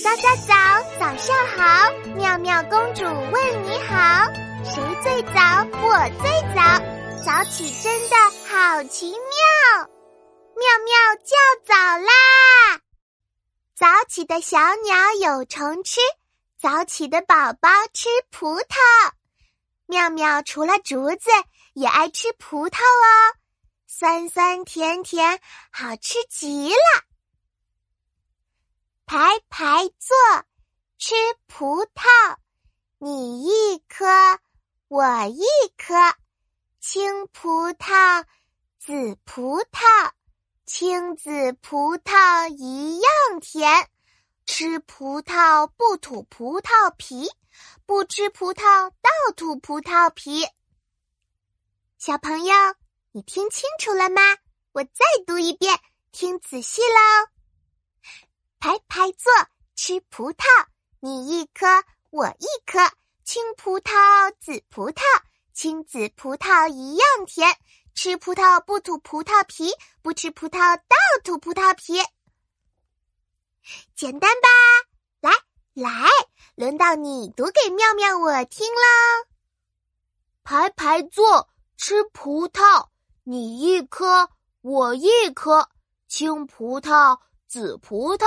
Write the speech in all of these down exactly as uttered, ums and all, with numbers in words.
早早早，早上好！妙妙公主问你好，谁最早？我最早。小曲真的好奇妙，妙妙叫早啦！早起的小鸟有虫吃，早起的宝宝吃葡萄。妙妙除了竹子，也爱吃葡萄哦，酸酸甜甜，好吃极了。排排坐，吃葡萄，你一颗，我一颗，青葡萄，紫葡萄，青紫葡萄一样甜。吃葡萄不吐葡萄皮，不吃葡萄倒吐葡萄皮。小朋友，你听清楚了吗？我再读一遍，听仔细喽。排排坐，吃葡萄，你一颗，我一颗，青葡萄，紫葡萄，青紫葡萄一样甜。吃葡萄不吐葡萄皮，不吃葡萄倒吐葡萄皮。简单吧？来来，轮到你读给妙妙我听喽。排排坐，吃葡萄，你一颗，我一颗，青葡萄，紫葡萄，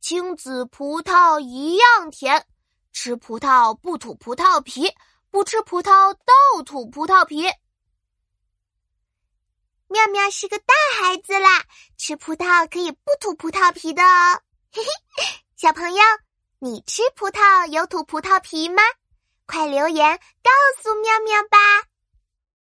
青紫葡萄一样甜。吃葡萄不吐葡萄皮，不吃葡萄倒吐葡萄皮。妙妙是个大孩子啦，吃葡萄可以不吐葡萄皮的哦。嘿嘿，小朋友，你吃葡萄有吐葡萄皮吗？快留言告诉妙妙吧。